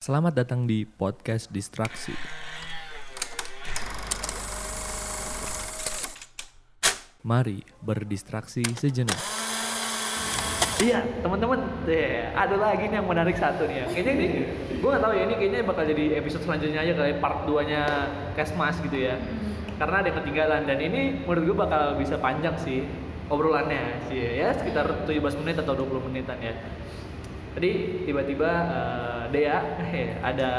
Selamat datang di podcast Distraksi. Mari berdistraksi sejenak. Iya, teman-teman, ada lagi nih yang menarik satu nih ya. Kayaknya ini, gue nggak tahu ya, ini kayaknya bakal jadi episode selanjutnya aja kali, part 2-nya Kesmas gitu ya. Karena ada yang ketinggalan dan ini menurut gue bakal bisa panjang sih obrolannya sih ya, sekitar 17 menit atau 20 menitan ya. Tadi tiba-tiba Dea ada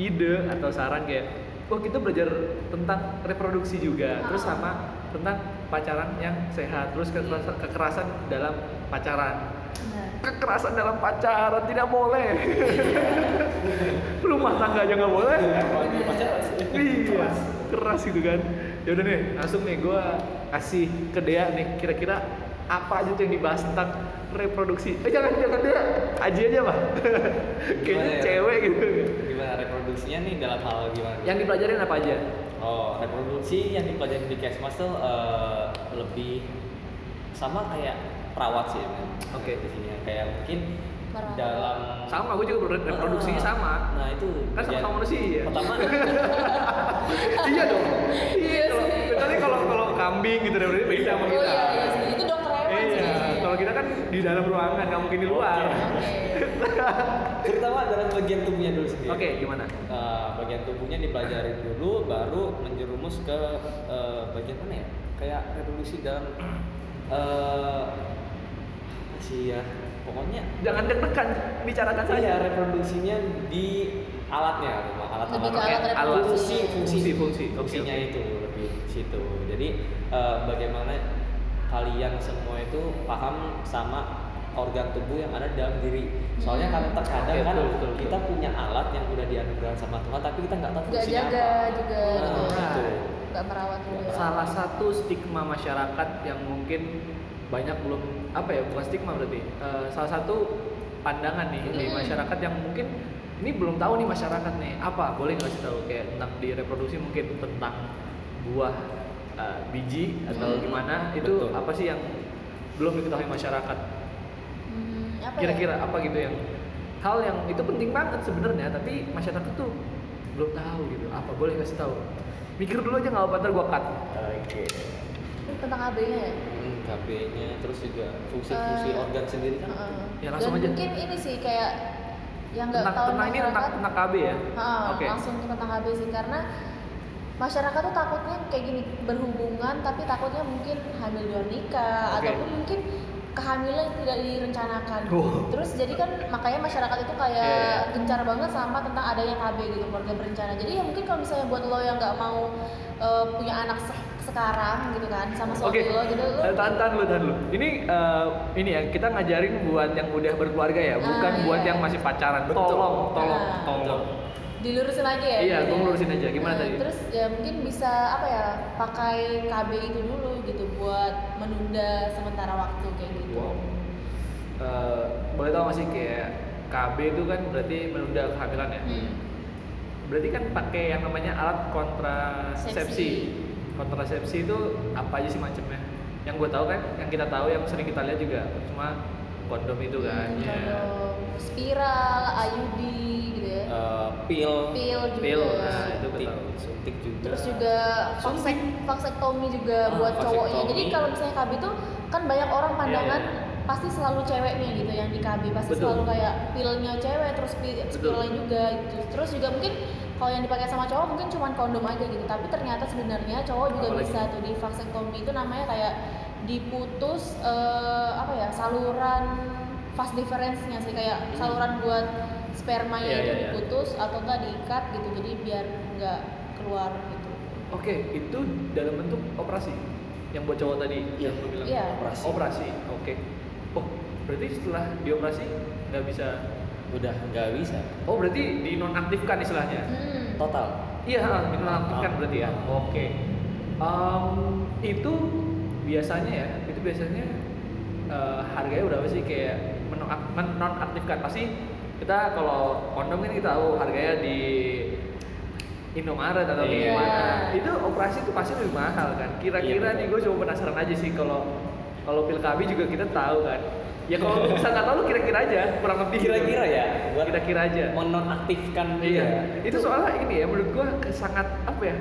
ide atau saran kayak, oh kita belajar tentang reproduksi juga, terus sama tentang pacaran yang sehat, terus kekerasan dalam pacaran. Kekerasan dalam pacaran tidak boleh. Rumah tangga aja nggak boleh. Iya, keras gitu kan. Ya udah nih, langsung nih gue kasih ke Dea nih, kira-kira apa aja tuh yang dibahas tentang reproduksi? Jangan dia aji aja mah. Kayaknya ya, cewek gitu. Gimana reproduksinya nih dalam hal gimana? Yang dipelajarin apa aja? Oh, reproduksi yang dipelajarin di Kesmas tuh lebih sama kayak perawat sih. Oke. Di sini kayak mungkin merawat. Dalam sama gue juga reproduksinya sama. Nah, itu kan sama manusia. Pertama. Iya dong. Iya sih. Kecuali kalau kambing gitu reproduksi beda sama kita. Oh, iya. Kita kan di dalam ruangan, nggak mungkin di luar. Terutama dalam bagian tubuhnya dulu sendiri. Oke, gimana? Bagian tubuhnya dipelajari dulu, baru menjerumus ke bagian mana ya? Kayak reproduksi dalam apa sih ya? Pokoknya jangan deg-degan, bicarakan saja. Iya, reproduksinya di alatnya, alat fungsinya itu lebih situ. Jadi bagaimana kalian semua itu paham sama organ tubuh yang ada dalam diri. Soalnya karena terkadang kan kita punya alat yang udah dianugerahkan sama Tuhan, tapi kita nggak tahu fungsinya apa. Nggak jaga juga. Nggak merawat juga. Salah satu stigma masyarakat yang mungkin banyak belum apa ya, bukan stigma berarti. Salah satu pandangan nih di masyarakat yang mungkin ini belum tahu nih masyarakat nih apa. Boleh nggak sih tahu kayak tentang direproduksi, mungkin tentang buah. Biji atau gimana itu. Betul. Apa sih yang belum diketahui masyarakat? Kira-kira apa gitu yang hal yang itu penting banget sebenarnya tapi masyarakat tuh belum tahu gitu. Apa boleh kasih tahu? Mikir dulu aja, nggak apa-apa, ntar gua cut. Oke. Tentang KB-nya ya? KB-nya terus juga fungsi-fungsi organ sendiri kan? Ya langsung dan aja. Mungkin ini sih kayak yang nggak tahu masyarakat. Ini tentang KB ya? Okay. Langsung tentang KB sih karena masyarakat tuh takutnya kayak gini, berhubungan tapi takutnya mungkin hamil di luar nikah. Okay. Ataupun mungkin kehamilan tidak direncanakan. Terus jadi kan makanya masyarakat itu kayak gencar banget sama tentang adanya KB gitu, keluarga berencana. Jadi ya mungkin kalau misalnya buat lo yang nggak mau punya anak sekarang gitu kan sama suami lo gitu lo. Tahan lu. Ini ya kita ngajarin buat yang udah berkeluarga ya, bukan buat yang masih pacaran. Tolong. Dilurusin aja ya? Iya, gue lurusin aja. Gimana tadi? Terus ya mungkin bisa apa ya, pakai KB itu dulu gitu buat menunda sementara waktu kayak gitu. Wow. Boleh tau gak sih kayak KB itu kan berarti menunda kehamilan ya? Berarti kan pakai yang namanya alat kontrasepsi. Kontrasepsi itu apa aja sih macamnya? Yang gue tahu kan, yang kita tahu, yang sering kita lihat juga cuma kondom itu kan. Kondom, spiral, IUD gitu ya. Pil juga. Nah, itu betul. Suntik juga. Terus juga vaksektomi juga buat cowoknya. Jadi kalau misalnya KB itu kan banyak orang pandangan pasti selalu ceweknya gitu yang di KB, pasti selalu kayak pilnya cewek, terus spiralnya juga gitu. Terus juga mungkin kalau yang dipakai sama cowok mungkin cuma kondom aja gitu, tapi ternyata sebenarnya cowok juga bisa tuh di vaksektomi itu namanya kayak diputus saluran vas deferensnya sih, kayak saluran buat spermanya diputus atau nggak diikat gitu, jadi biar nggak keluar gitu. Oke, itu dalam bentuk operasi yang buat cowok tadi yang lu bilang operasi. Oke. Oh, berarti setelah dioperasi nggak bisa. Oh, berarti dinonaktifkan istilahnya. Total. Iya, dinonaktifkan berarti ya. Oke. Itu biasanya harganya berapa sih kayak menonaktifkan? Pasti kita kalau kondom kan kita tahu harganya di Indomaret atau di mana, itu operasi itu pasti lebih mahal kan. Kira-kira nih gue cuma penasaran aja sih, kalau pil KB juga kita tahu kan Ya kalau bisa nggak tahu, kira-kira aja, kurang lebih. Kira-kira ya, kira-kira aja. Menonaktifkan dia. Iya. Itu soalnya ini ya, menurut gua sangat apa ya?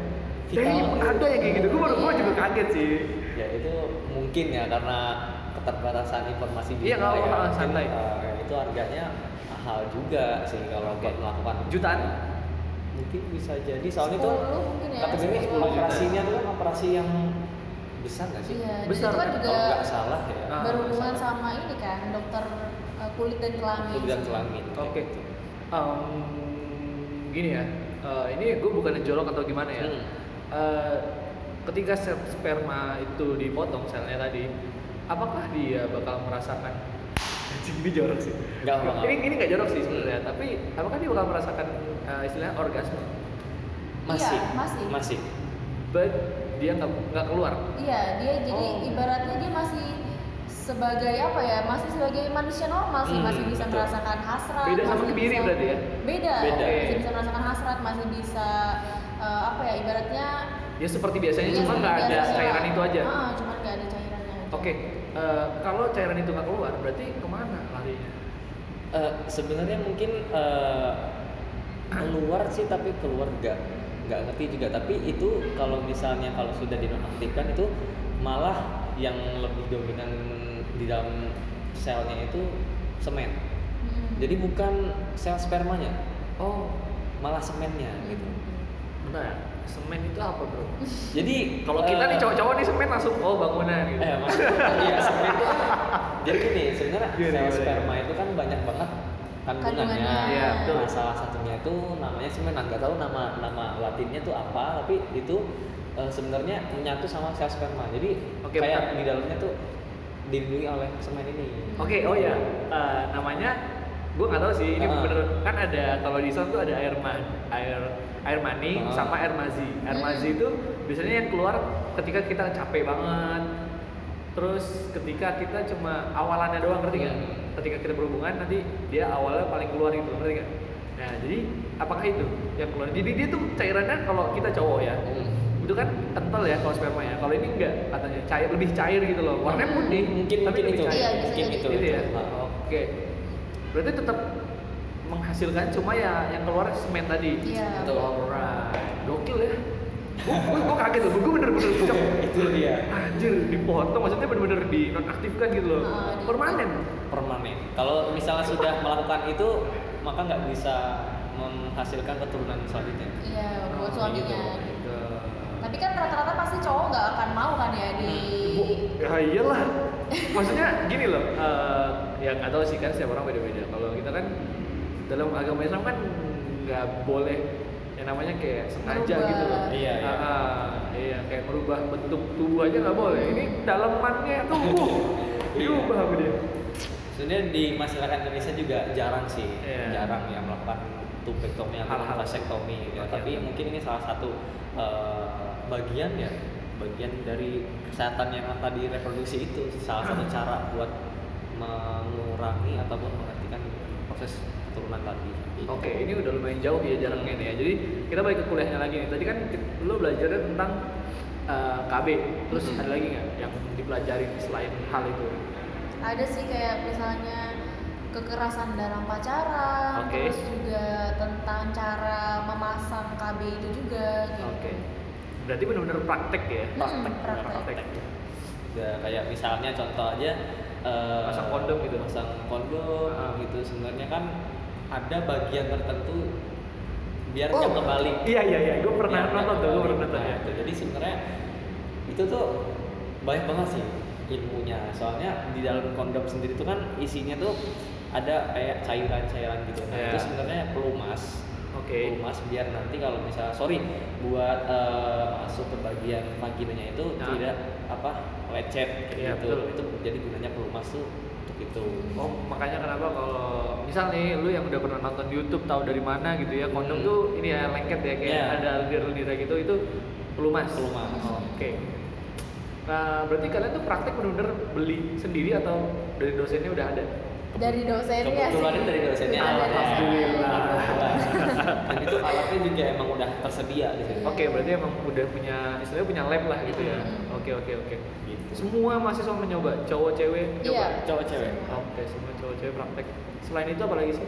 Dari ada yang kayak gitu, gua juga kaget sih. Ya itu mungkin ya karena keterbatasan informasi di dunia. Iya kalau santai. Itu harganya mahal juga sih kalau buat melakukan jutaan. Mungkin bisa jadi soalnya itu kategori operasinya tuh kan operasi yang besar nggak sih? Iya, besar kan juga kalau nggak salah ya. Berhubungan sama ini kan dokter kulit dan kelamin. Kulit dan kelamin. Oke. Gini ya, ini gue bukan njolok atau gimana ya. Ketika sperma itu dipotong selnya tadi, apakah dia bakal merasakan? Ini jorok sih. Enggak. Ini nggak jorok sih sebenarnya. Tapi apakah dia bakal merasakan istilahnya orgasme? Masih. But dia nggak keluar. Iya, dia jadi ibaratnya dia masih sebagai apa ya? Masih sebagai manusia normal sih, masih bisa merasakan hasrat. Beda sama kebiri berarti ya? Beda. Masih bisa merasakan hasrat, masih bisa apa ya? Ibaratnya ya seperti biasanya, cuma nggak ada cairan itu aja. Cuma nggak ada cairannya. Oke. Kalau cairan itu nggak keluar, berarti kemana larinya? Sebenarnya mungkin keluar sih, tapi keluar nggak ngerti juga. Tapi itu kalau misalnya kalau sudah dinonaktifkan itu malah yang lebih dominan di dalam selnya itu semen. Jadi bukan sel spermanya, malah semennya gitu. Benar. Semen itu apa bro? Jadi kalau kita nih cowok-cowok nih semen langsung bangunan gitu. Iya semen itu kan. Jadi gini sebenarnya sel sperma itu kan banyak banget kandungannya. Iya betul. Nah, salah satunya itu namanya semen. Nggak tahu nama latinnya tuh apa, tapi itu sebenarnya menyatu sama sel sperma. Jadi kayak di dalamnya tuh dilindungi oleh semen ini. Namanya gue nggak tahu sih ini bener kan ada kalau di sana tuh ada air mani sama air mazi. Air mazi itu biasanya yang keluar ketika kita capek banget, terus ketika kita cuma awalannya doang, ngerti nggak? Ketika kita berhubungan nanti dia awalnya paling keluar itu, ngerti nggak? Nah jadi apakah itu yang keluar? Jadi dia tuh cairannya kalau kita cowok ya itu kan kental ya kalau sperma ya, kalau ini enggak katanya cair, lebih cair gitu loh, warnanya putih mungkin itu cair. Mungkin itu ya. Oke. Berarti tetap menghasilkan, cuma ya yang keluar semen tadi. Iya. Alright. Gokil ya. Gue kaget loh, gue bener-bener shock. Itu dia. Anjir, dipotong, maksudnya bener-bener dinonaktifkan gitu loh. Permanen. Kalau misalnya sudah melakukan itu, maka nggak bisa menghasilkan keturunan selanjutnya. Iya, buat suaminya. Gitu. Tapi kan rata-rata pasti cowok nggak akan mau kan ya di. Ya iyalah. Maksudnya gini loh. Ya nggak tahu sih kan setiap orang beda-beda. Kalau kita kan dalam agama Islam kan nggak boleh yang namanya kayak sengaja merubah. Gitu loh. Iya, kayak merubah bentuk tubuh aja nggak boleh. Ini dalamannya tuh diubah apa dia? Sebenarnya di masyarakat Indonesia juga jarang sih, jarang yang melakukan tubektomi atau vasektomi. Ya, tapi mungkin ini salah satu bagian dari kesehatan yang tadi reproduksi itu salah satu cara buat mengurangi ataupun menghentikan proses keturunan tadi. Oke, ini udah lumayan jauh ya jaraknya nih ya. Jadi kita balik ke kuliahnya lagi nih. Tadi kan lo belajarnya tentang KB, terus ada lagi nggak yang dipelajari selain hal itu? Ada sih kayak misalnya kekerasan dalam pacaran, terus juga tentang cara memasang KB itu juga. Gitu. Oke. Berarti benar-benar praktek ya? Praktek. Ya, kayak misalnya contoh aja. Pasang kondom gitu, gitu sebenarnya kan ada bagian tertentu biar jam kembali. Iya, gue pernah nonton. Gitu. Jadi sebenarnya itu tuh banyak banget sih ilmunya. Soalnya di dalam kondom sendiri tuh kan isinya tuh ada kayak cairan-cairan gitu. Nah, itu sebenarnya pelumas. Pelumas biar nanti kalau misalnya buat masuk ke bagian vaginanya itu tidak lecet gitu. Betul. Itu jadi gunanya pelumas tuh untuk itu. Makanya kenapa kalau misal nih lu yang udah pernah nonton di YouTube tahu dari mana gitu ya kondom tuh ini ya lengket ya kayak ada lendir-lendir gitu, itu pelumas. Oke. Nah, berarti kalian tuh praktek benar-benar beli sendiri atau dari dosennya udah ada? Dari dosennya sih. Kebetulan dari dosennya. Alhamdulillah. Dan itu alatnya juga emang udah tersedia di sini. Oke, berarti emang udah punya istilahnya punya lab lah gitu ya. Oke. Gitu. Semua mahasiswa mencoba, cowok cewek nyoba. Iya. Cowok cewek. Oke, semua cowok cewek praktek. Selain itu apa lagi sih?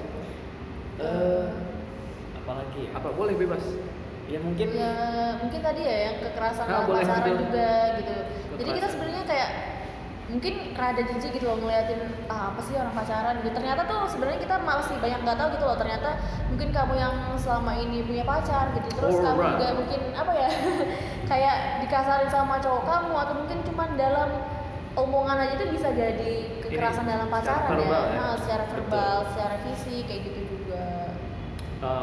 Apalagi? Apa boleh bebas? Ya mungkin ya, mungkin tadi ya yang kekerasan lawan pasaran juga gitu. Kekerasan. Jadi kita sebenarnya kayak mungkin rada jijik gitu loh ngeliatin apa sih orang pacaran gitu. Ternyata tuh sebenarnya kita masih banyak nggak tahu gitu loh. Ternyata mungkin kamu yang selama ini punya pacar gitu, terus kamu juga mungkin apa ya kayak dikasarin sama cowok kamu, atau mungkin cuma dalam omongan aja itu bisa jadi kekerasan ini, dalam pacaran secara verbal, ya. Nah, secara verbal, betul. Secara fisik kayak gitu juga.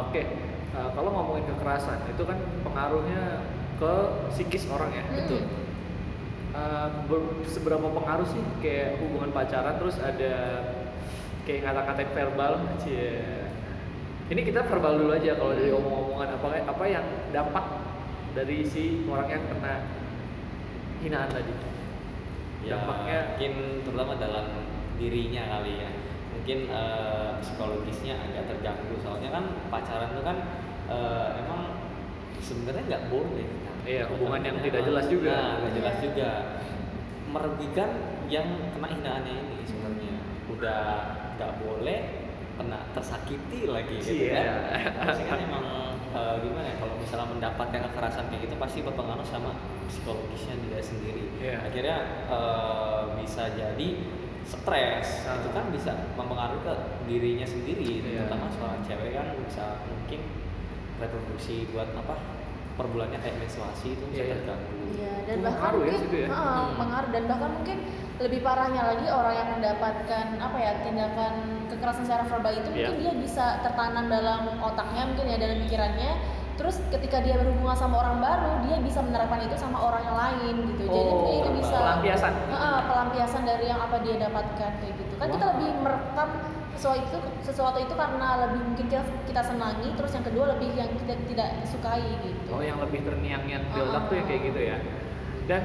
Oke. Kalau ngomongin kekerasan itu kan pengaruhnya ke psikis orang ya. Betul. Seberapa pengaruh sih kayak hubungan pacaran terus ada kayak kata-kata verbal aja. Ini kita verbal dulu aja kalau dari omong-omongan apa yang dampak dari si orang yang kena hinaan tadi. Ya, dampaknya mungkin terutama dalam dirinya kali ya. Mungkin psikologisnya agak terganggu soalnya kan pacaran itu kan emang sebenarnya nggak boleh. Iya, hubungan yang tidak jelas juga. Nah, tidak jelas juga. Merugikan yang kena hinaannya ini sebenarnya. Udah nggak boleh, kena tersakiti lagi gitu kan. Pasti kan emang gimana ya, kalau misalnya mendapatkan kekerasan kayak gitu pasti berpengaruh sama psikologisnya dia sendiri. Yeah. Akhirnya bisa jadi stres. Itu kan bisa mempengaruhi ke dirinya sendiri. Yeah. Terutama seorang cewek kan bisa mungkin reproduksi buat apa? Per bulannya kayak menstruasi itu bisa terganggu. Iya, dan bahkan mungkin pengaruh dan bahkan mungkin lebih parahnya lagi orang yang mendapatkan apa ya tindakan kekerasan secara verbal itu mungkin dia bisa tertanam dalam otaknya mungkin ya dalam pikirannya. Terus ketika dia berhubungan sama orang baru, dia bisa menerapkan itu sama orang yang lain gitu. Jadi mungkin itu bisa pelampiasan. Pelampiasan dari yang apa dia dapatkan kayak gitu. Kan kita lebih merekam sesuatu itu karena lebih mungkin kita senangi, terus yang kedua lebih yang kita tidak sukai gitu. Oh, yang lebih terngiang-ngiang build up tuh ya kayak gitu ya. Dan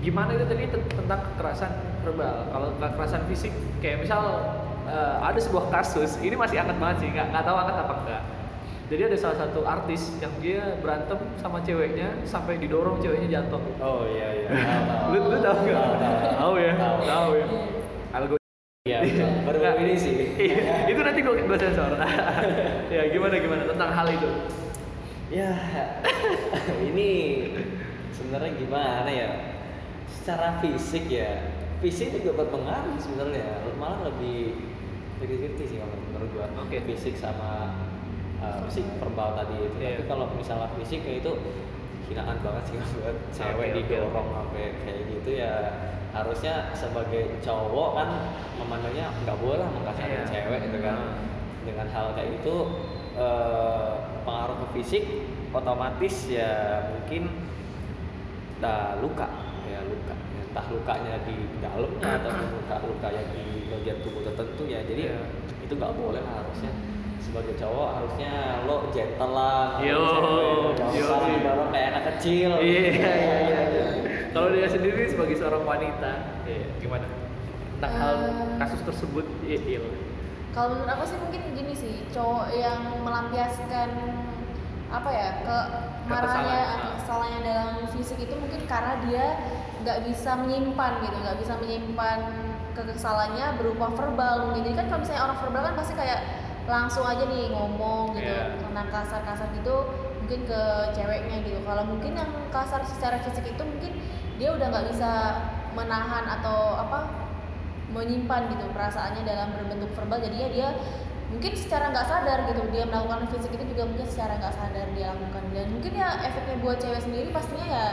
gimana itu tadi tentang kekerasan verbal? Kalau kekerasan fisik kayak misal ada sebuah kasus, ini masih anget banget sih, nggak tahu anget apa enggak. Jadi ada salah satu artis yang dia berantem sama ceweknya sampai didorong ceweknya jatuh. Oh iya. Lu tahu nggak? Tahu ya. Iya, baru ini sih. Itu nanti gue sensor. Ya gimana tentang hal itu? Ya ini sebenarnya gimana ya? Secara fisik juga berpengaruh sebenarnya. Malah lebih kritis sih kalau menurut gue. Oke. Fisik sama fisik verbal tadi itu. Tapi kalau misalnya fisik ya itu hinaan banget sih buat cewek didorong sampai kayak gitu ya. Harusnya sebagai cowok kan memandangnya nggak boleh lah mengkasarin cewek gitu kan. Dengan hal kayak itu pengaruh ke fisik otomatis ya mungkin luka entah lukanya di dalamnya atau luka yang di bagian tubuh tertentu ya. Jadi itu nggak boleh lah harusnya. Sebagai cowok harusnya lo gentle lah. Jangan didorong kayak anak kecil. Kalau dia sendiri sebagai seorang wanita, gimana? Tentang hal kasus tersebut, Kalau menurut aku sih mungkin gini sih, cowok yang melampiaskan apa ya kemarahannya, kesalahannya dalam fisik itu mungkin karena dia nggak bisa menyimpan kekesalannya berupa verbal mungkin. Jadi kan kalau misalnya orang verbal kan pasti kayak langsung aja nih ngomong gitu, tentang kasar-kasar gitu mungkin ke ceweknya gitu. Kalau mungkin yang kasar secara fisik itu mungkin dia udah nggak bisa menahan atau menyimpan gitu perasaannya dalam berbentuk verbal, jadinya dia mungkin secara nggak sadar gitu dia melakukan fisik itu juga mungkin secara nggak sadar dia lakukan. Dan mungkin ya efeknya buat cewek sendiri pastinya ya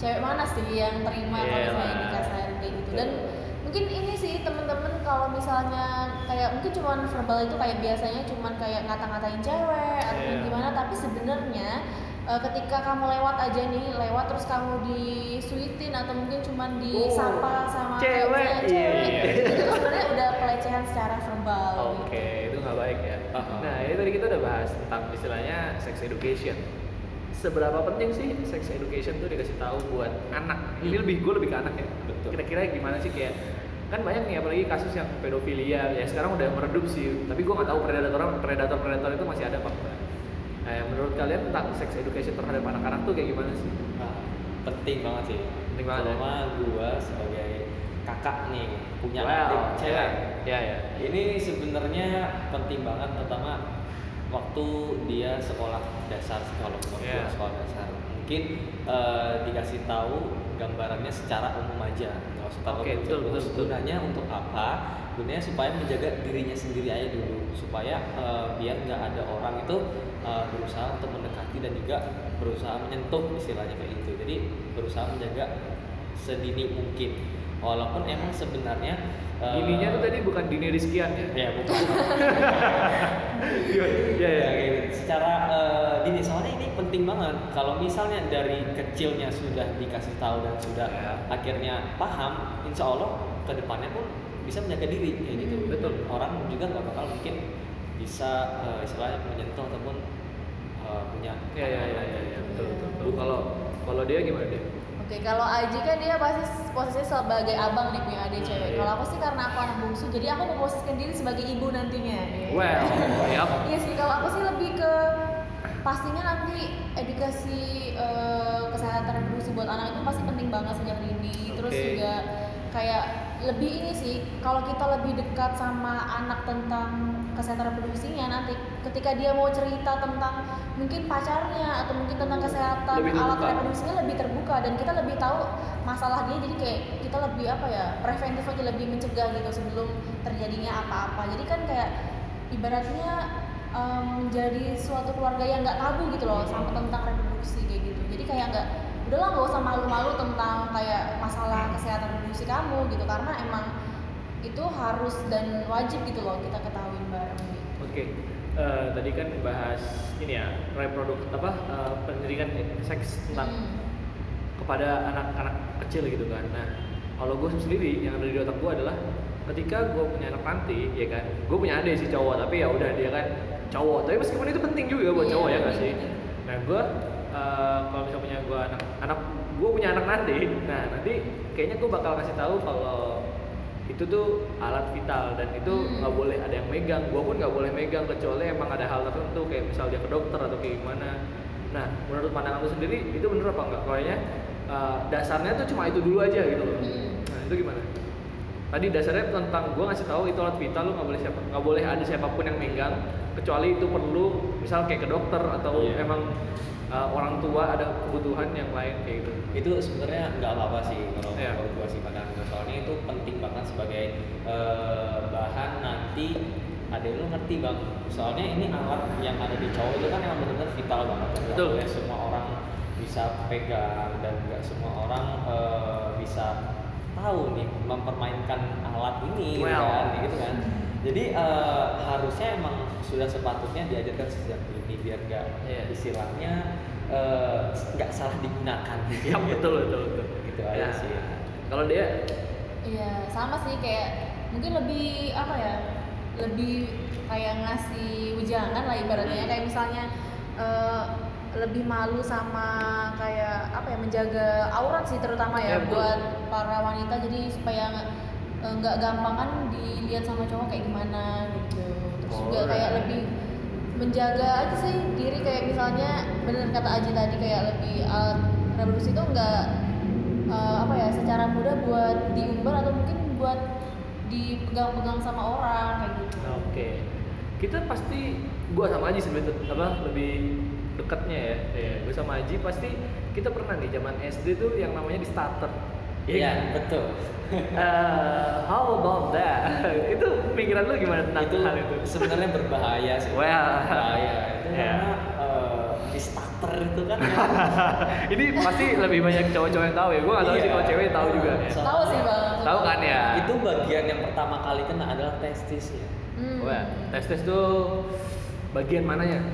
cewek mana sih yang terima kalau misalnya dikasarin kayak gitu. Dan mungkin ini sih temen-temen kalau misalnya kayak mungkin cuman verbal itu kayak biasanya cuman kayak ngata-ngatain cewek atau gimana, tapi sebenarnya ketika kamu lewat terus kamu disuitin atau mungkin cuman disapa sama cewek itu sebenarnya udah pelecehan secara verbal. Oke, itu nggak baik ya. Nah, ini tadi kita udah bahas tentang istilahnya sex education. Seberapa penting sih sex education tuh dikasih tahu buat anak? Ini gue lebih ke anak ya. Betul. Kira-kira gimana sih kayak kan banyak nih apalagi kasus yang pedofilia ya sekarang udah meredup sih, tapi gue nggak tahu predator itu masih ada apa enggak. Menurut menurut kalian tentang sex education terhadap anak-anak tuh kayak gimana sih? Nah, penting banget sih. Penting banget. Selama gua sebagai kakak nih punya adik cewek. Ya ya. Ini sebenarnya penting banget, pertama waktu dia sekolah dasar, sekolah yeah. sekolah dasar. Mungkin dikasih tahu gambarannya secara umum aja. Enggak usah tahu gunanya untuk apa. Gunanya supaya menjaga dirinya sendiri aja dulu, supaya biar nggak ada orang itu berusaha untuk mendekati dan juga berusaha menyentuh, istilahnya kayak gitu. Jadi berusaha menjaga sedini mungkin, walaupun emang sebenarnya dininya tuh tadi bukan dini Rizkian ya? Ya bukan. Ya. Secara dini, soalnya ini penting banget. Kalau misalnya dari kecilnya sudah dikasih tahu dan sudah akhirnya paham, insya Allah kedepannya pun bisa menjaga diri kayak gitu. Betul. Orang juga nggak bakal mungkin bisa istilahnya menyentuh ataupun punya. Ya. Betul. Kalau dia gimana deh? Oke, kalau Aji kan dia pasti posisinya sebagai abang nih punya adik cewek. Kalau aku sih karena aku anak bungsu, jadi aku memposisikan diri sebagai ibu nantinya. Well, yap. Iya sih, kalau aku sih lebih ke pastinya nanti edukasi kesehatan reproduksi buat anak itu pasti penting banget sejak dini. Terus juga kayak lebih ini sih, kalau kita lebih dekat sama anak tentang kesehatan reproduksinya, nanti ketika dia mau cerita tentang mungkin pacarnya atau mungkin tentang kesehatan alat reproduksinya lebih terbuka, dan kita lebih tahu masalah dia, jadi kayak kita lebih preventif aja, lebih mencegah gitu sebelum terjadinya apa-apa. Jadi kan kayak ibaratnya menjadi suatu keluarga yang nggak tabu gitu loh sama tentang reproduksi kayak gitu. Jadi kayak nggak usah malu-malu tentang kayak masalah kesehatan reproduksi kamu gitu, karena emang itu harus dan wajib gitu loh kita ketahui bareng. Oke. Tadi kan bahas ini ya, pendidikan seks tentang kepada anak-anak kecil gitu kan. Nah, kalau gue sendiri yang ada di otak gue adalah ketika gue punya anak nanti, ya kan, gue punya adik sih cowok, tapi ya udah dia kan cowok, tapi meskipun itu penting juga buat cowok ya nggak sih. Nah, gue kalau misalnya gue punya anak nanti, nah nanti kayaknya gue bakal kasih tahu kalau itu tuh alat vital dan itu nggak boleh ada yang megang, gue pun nggak boleh megang kecuali emang ada hal tertentu kayak misalnya ke dokter atau kayak gimana. Nah, menurut pandangan lu sendiri itu bener apa enggak? Kayaknya dasarnya tuh cuma itu dulu aja gitu loh. Nah itu gimana? Tadi dasarnya tentang gue ngasih tahu itu alat vital, lu nggak boleh ada siapapun yang megang kecuali itu perlu, misal kayak ke dokter atau emang orang tua ada kebutuhan yang lain kayak gitu. Itu sebenarnya nggak apa-apa sih kalau gue sih pandangan gue, soalnya itu penting banget sebagai bahan nanti ada lu ngerti bang, soalnya ini alat yang ada di cowok itu kan yang benar-benar vital banget. Betul. Gak semua orang bisa pegang dan nggak semua orang bisa tahu nih mempermainkan alat ini gitu kan. Jadi harusnya emang sudah sepatutnya diajarkan sejak dini biar nggak istilahnya nggak salah digunakan. Ya betul. Gitu aja sih. Kalau dia? Iya sama sih, kayak mungkin lebih lebih kayak ngasih ujangan lah ibaratnya, kayak misalnya lebih malu sama kayak menjaga aurat sih terutama buat para wanita, jadi supaya nggak gampang kan dilihat sama cowok kayak gimana gitu. Terus juga kayak lebih menjaga aja sih diri, kayak misalnya bener kata Aji tadi kayak lebih reproduksi itu nggak secara mudah buat diumbar atau mungkin buat dipegang-pegang sama orang kayak gitu. Oke. Kita pasti gua sama Aji sebenarnya lebih dekatnya ya. Gua sama Aji pasti kita pernah nih zaman SD tuh yang namanya di starter. Iya, betul. How about that? Itu pikiran lu gimana tentang hal itu? Sebenarnya berbahaya sih. Berbahaya. Itu karena di starter itu kan. Ini pasti lebih banyak cowok-cowok yang tahu ya. Gua enggak tahu sih kalau cewek tahu juga. Tahu sih, Bang. Tahu kan ya? Itu bagian yang pertama kali kena adalah testis ya. Testis tuh bagian mananya?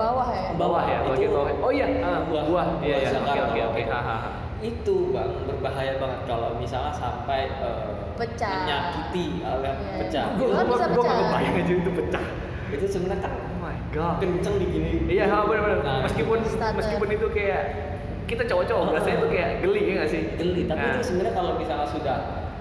Bawah ya. Bawah ya, bagian bawah. Oh iya, buah. Iya. Oke. Itu bang berbahaya banget kalau misalnya sampai pecah, menyakiti alat pecah. Gue nggak bayang aja itu pecah. Itu sebenarnya kan, oh my god, kenceng di gini. Iya, benar-benar. Nah, meskipun itu kayak kita cowok-cowok rasanya itu kayak geli ya nggak sih? Geli. Tapi itu sebenarnya kalau misalnya sudah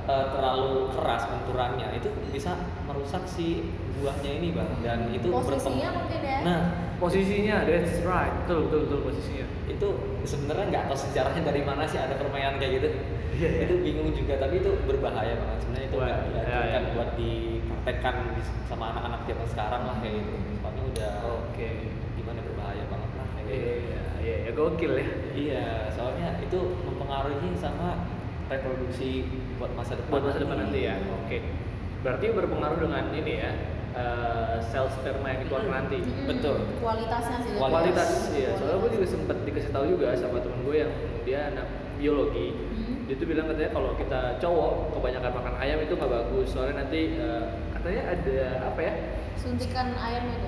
terlalu keras benturannya itu bisa merusak si buahnya ini bang, dan itu posisinya mungkin ya. Nah posisinya, that's right, betul posisinya. Itu sebenarnya nggak tahu sejarahnya dari mana sih ada permainan kayak gitu. Yeah. Itu bingung juga, tapi itu berbahaya banget sebenarnya itu nggak dianjurkan buat dipraktekkan sama anak-anak zaman sekarang lah kayak gitu. Soalnya udah gimana berbahaya banget lah kayak gitu. Iya, gokil ya. Iya, soalnya itu mempengaruhi sama reproduksi buat masa depan nanti ya. Oke. Berarti berpengaruh dengan ini ya, sel sperma yang dikeluarkan nanti. Betul. Kualitasnya sih. Kualitas ya. Soalnya gue juga sempat dikasih tahu juga sama temen gue yang dia anak biologi. Dia tuh bilang katanya kalau kita cowok kebanyakan makan ayam itu nggak bagus. Soalnya nanti katanya ada apa ya? Suntikan ayam itu.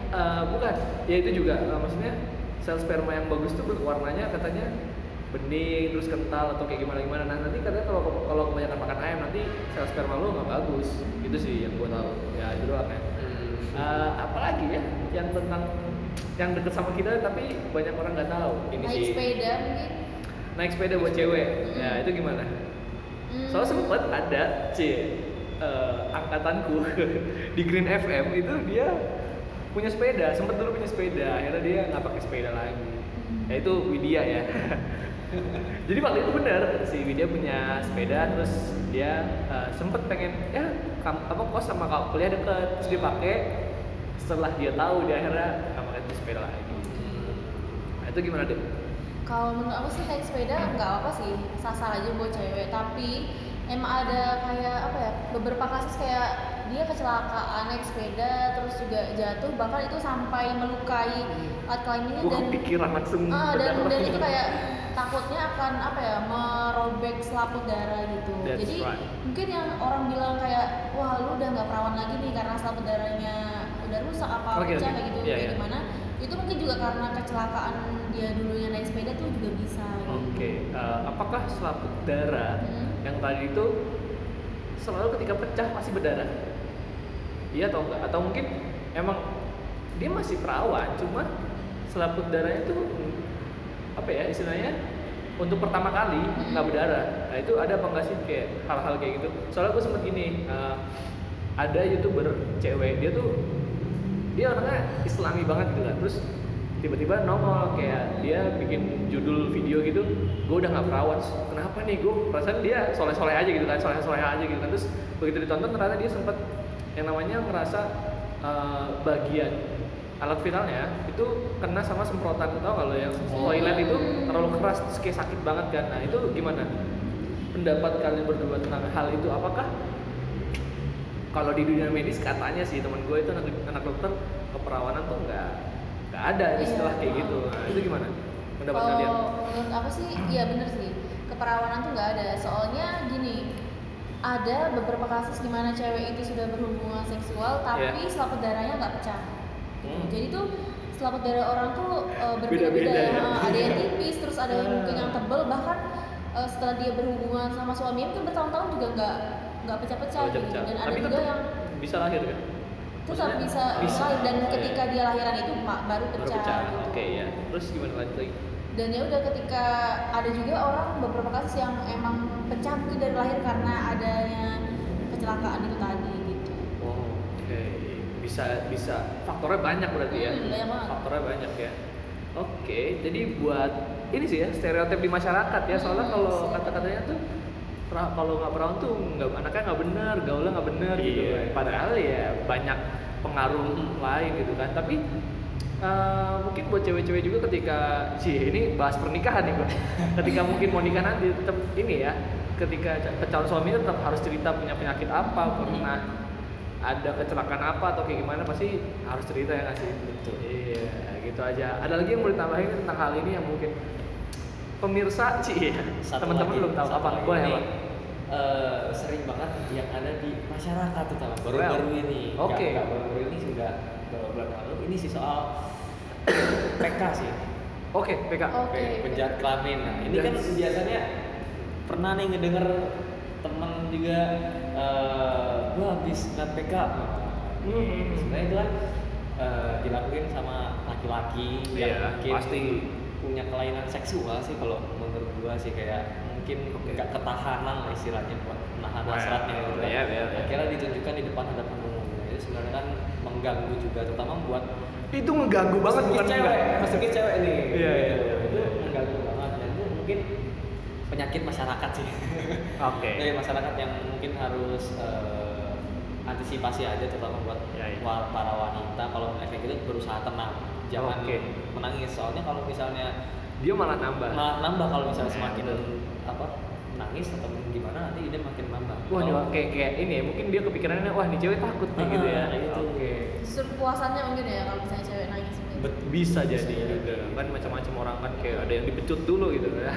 Bukan. Ya itu juga. Maksudnya sel sperma yang bagus tuh warnanya katanya bening terus kental atau kayak gimana. Nah, nanti katanya kalau kebanyakan makan ayam nanti sel sperma lo nggak bagus. Gitu sih yang gue tahu. Ya itu doang ya. Apalagi ya yang tentang yang deket sama kita tapi banyak orang nggak tahu. Ini naik sepeda mungkin. Naik sepeda buat cewek. Ya itu gimana? Soalnya sempet ada angkatanku di Green FM itu dia punya sepeda, sempet dulu punya sepeda, akhirnya dia nggak pakai sepeda lagi. Ya itu Widya ya. Jadi waktu itu benar si Widya punya sepeda, terus dia sempet pengen ya kos sama kuliah deket, terus dia pakai. Setelah dia tahu, dia akhirnya nggak pakai sepeda lagi. Nah, itu gimana deh? Kalau menurut aku sih naik sepeda nggak apa sih, sasar aja buat cewek. Tapi emang ada kayak apa ya, beberapa kasus kayak dia kecelakaan naik sepeda terus juga jatuh, bahkan itu sampai melukai kelaminnya dan pikiran langsung dan itu kayak takutnya akan apa ya, merobek selaput darah gitu. That's jadi right. Mungkin yang orang bilang kayak wah lu udah nggak perawan lagi nih karena selaput darahnya udah rusak apa pecah kayak gitu kayak gimana. Itu mungkin juga karena kecelakaan dia dulunya naik sepeda tuh juga bisa. Apakah selaput darah yang tadi itu selalu ketika pecah masih berdarah? Iya atau enggak? Atau mungkin emang dia masih perawan, cuma selaput darahnya tuh apa ya istilahnya untuk pertama kali nggak berdarah. Nah itu ada apa nggak sih kayak hal-hal kayak gitu? Soalnya gue sempet gini, ada youtuber cewek, dia orangnya islami banget gitu kan, terus tiba-tiba nongol kayak dia bikin judul video gitu, gue udah nggak perawan, kenapa nih gue? Perasaan dia soleh-soleh aja gitu kan, terus begitu ditonton ternyata dia sempet yang namanya ngerasa bagian alat vitalnya itu kena sama semprotan, tau nggak lo yang toilet itu terlalu keras terus kayak sakit banget kan. Nah itu gimana pendapat kalian berdua tentang hal itu? Apakah kalau di dunia medis katanya sih teman gue itu anak dokter, keperawanan tuh nggak ada istilah kayak gitu. Nah, itu gimana pendapat kalian? Menurut aku sih ya bener sih, keperawanan tuh nggak ada. Soalnya gini, ada beberapa kasus di mana cewek itu sudah berhubungan seksual tapi selaput darahnya nggak pecah. Jadi tuh selaput darah orang tuh berbeda-beda ya. Ada yang tipis, terus ada yang mungkin yang tebal. Bahkan setelah dia berhubungan sama suaminya kan bertahun-tahun juga nggak pecah-pecah gitu. Dan tapi ada juga yang bisa lahir kan? Tetap bisa lahir, dan ketika dia lahiran itu baru pecah. Gitu. Oke. Terus gimana lagi? Dan ya udah, ketika ada juga orang beberapa kasus yang emang pecah mungkin dari lahir karena adanya kecelakaan itu tadi gitu. Oke. Bisa faktornya banyak berarti ya. Faktornya banyak ya. Oke, jadi buat ini sih ya stereotip di masyarakat ya. Soalnya kalau kata-katanya tuh kalau nggak perawan tuh anaknya nggak bener, gaulnya nggak bener gitu. Padahal ya banyak pengaruh lain gitu kan. Tapi mungkin buat cewek-cewek juga ketika ini bahas pernikahan nih bang, ketika mungkin mau nikah nanti tetap ini ya, ketika calon suami tetap harus cerita punya penyakit apa, pernah ada kecelakaan apa atau kayak gimana, pasti harus cerita ya nggak sih? Betul. Iya gitu aja. Ada lagi yang mau ditambahin tentang hal ini yang mungkin pemirsa teman-teman belum tahu apa? Boleh ya bang? Sering banget yang ada di masyarakat terutama baru-baru ini. Nggak baru-baru ini sudah beberapa lalu. Ini sih soal PK sih. PK. Penjahat kelamin. Nah, ini kan biasanya pernah nih ngedenger temen juga, gue habis ngeliat PK. Sebenarnya itu kan dilakuin sama laki-laki yang mungkin punya kelainan seksual sih kalau menurut gue sih, kayak mungkin nggak ketahanan lah istilahnya buat menahan hasratnya gitu kan. Akhirnya ditunjukkan di depan hadapan umum. Itu sebenarnya kan mengganggu juga, terutama buat itu mengganggu banget buat cewek, masukin cewek ini. Iya gitu. Itu mengganggu banget dan itu mungkin penyakit masyarakat sih. Oke. Dari masyarakat yang mungkin harus antisipasi aja, terutama buat para wanita kalau mereka gitu berusaha tenang, jangan menangis. Soalnya kalau misalnya dia malah nambah kalau misalnya semakin apa nangis atau gimana nanti dia makin nambah. Wah, kayak ini ya, mungkin dia kepikirannya wah nih cewek takut nih gitu ya. Justru puasannya mungkin ya kalau misalnya cewek nangis. Bisa jadi juga kan macam-macam orang kan, kayak ada yang dipecut dulu gitu ya.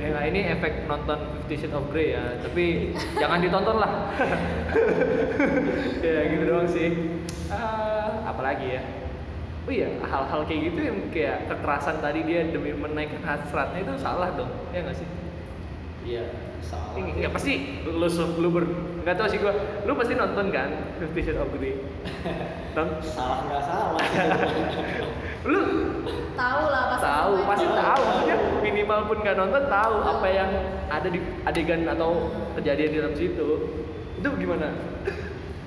Nah, ini efek nonton 50 Shades of Grey ya, tapi jangan ditonton lah. Ya gitu doang sih. Apalagi ya? Oh iya, hal-hal kayak gitu yang kayak kekerasan tadi dia demi menaikkan hasratnya itu salah dong, ya nggak sih? Iya, salah. Nggak pasti, nggak tahu sih gua. Lu pasti nonton kan 50 Shades of Grey? Salah nggak salah? Lu tahu lah pasti. Tahu, pasti tahu. Maksudnya minimal pun nggak nonton tahu apa yang ada di adegan atau kejadian di dalam situ. Itu gimana?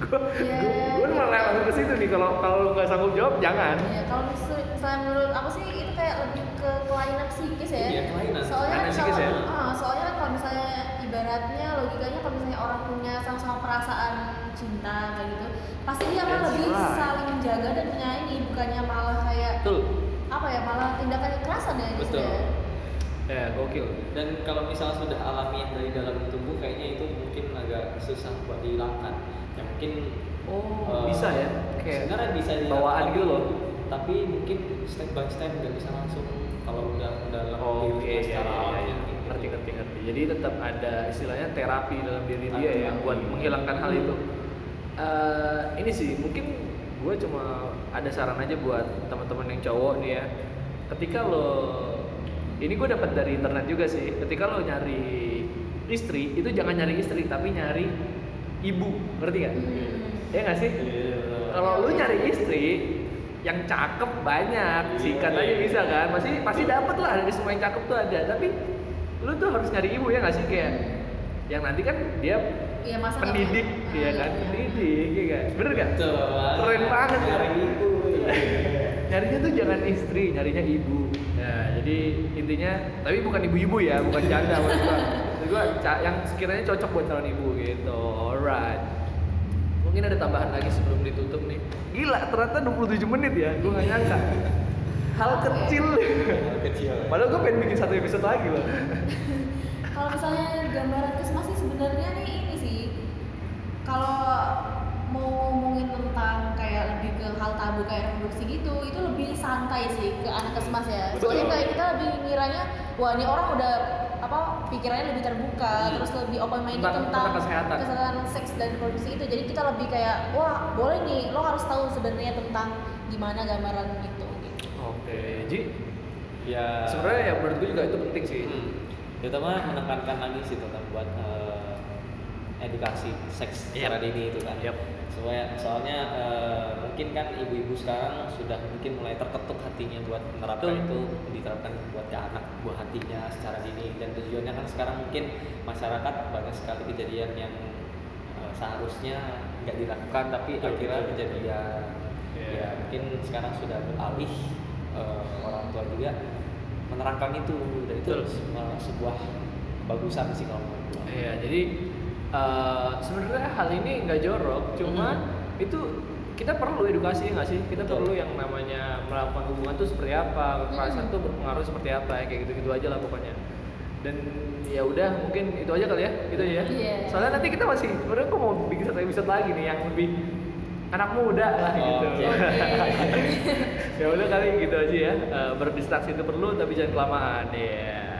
Gue malah langsung ke situ nih, kalau lu nggak sanggup jawab jangan. Iya, kalau misalnya menurut aku sih itu kayak lebih ke kelainan psikis ya. Iya, kelainan. Soalnya kalau misalnya ibaratnya logikanya kalau misalnya orang punya sama-sama perasaan cinta kayak gitu, pasti dia akan lebih saling menjaga dan menyayangi, bukannya malah kayak apa ya, malah tindakan kekerasan ya. Betul. Ya, gokil. Dan kalau misalnya sudah alamiah dari dalam tubuh, kayaknya itu mungkin agak susah buat dihilangkan. Ya mungkin bisa ya. Sebenarnya bisa bawaan gitu loh. Tapi mungkin step by step nggak bisa langsung kalau udah dalam diri secara ngerti. Jadi tetap ada istilahnya terapi dalam diri dia ya buat menghilangkan hal itu. Ini sih mungkin gue cuma ada saran aja buat teman-teman yang cowok nih ya. Ketika lo ini gue dapat dari internet juga sih. Ketika lo nyari istri, itu jangan nyari istri, tapi nyari ibu, ngerti nggak? Ya nggak sih? Kalau lo nyari istri, yang cakep banyak, sikat aja bisa kan? Pasti dapet lah dari semua yang cakep tuh ada. Tapi lo tuh harus nyari ibu, ya nggak sih? Kayak yang nanti kan dia pendidik, ya kan? Pendidik, ya kan? Bener nggak? Keren banget nyari ibu. Nyarinya tuh jangan istri, nyarinya ibu. Nah, jadi intinya, tapi bukan ibu-ibu ya, bukan janda. Gua yang sekiranya cocok buat calon ibu gitu. Alright. Mungkin ada tambahan lagi sebelum ditutup nih. Gila, ternyata 27 menit ya. Gua enggak nyangka. Hal kecil. Padahal gua pengen bikin satu episode lagi loh. Kalau misalnya gambaran Christmas sih sebenarnya nih ini sih. Kalau mau ngomongin tentang kayak lebih ke hal tabu kayak reproduksi gitu, itu lebih santai sih ke anak kesemas ya. Soalnya kayak kita lebih ngiranya, wah ini orang udah apa pikirannya lebih terbuka, terus lebih open minded tentang kesehatan seks dan reproduksi itu. Jadi kita lebih kayak, wah boleh nih, lo harus tahu sebenarnya tentang gimana gambaran itu. Gitu. Oke, Ji. Ya. Sebenarnya ya menurut gue juga itu penting sih. Terutama menekankan lagi sih tentang buat edukasi seks secara dini itu kan. Soalnya mungkin kan ibu-ibu sekarang sudah mungkin mulai terketuk hatinya buat menerapkan itu, diterapkan buat ke anak buah hatinya secara dini. Dan tujuannya kan sekarang mungkin masyarakat banyak sekali kejadian yang seharusnya nggak dilakukan tapi akhirnya menjadi ya mungkin sekarang sudah beralih orang tua juga menerapkan itu, dan itu sebuah kebagusan sih kalau menurut gue. Iya, jadi sebenarnya hal ini nggak jorok, cuma itu kita perlu edukasi nggak sih? Kita perlu yang namanya melakukan hubungan tuh seperti apa, kekerasan tuh berpengaruh seperti apa, ya kayak gitu-gitu aja lah pokoknya. Dan ya udah mungkin itu aja kali ya, gitu aja ya. Soalnya nanti kita masih, sebenarnya aku mau bikin satu episode lagi nih yang lebih anak muda lah gitu. Ya udah kali gitu aja ya. Berdistraksi itu perlu tapi jangan kelamaan ya.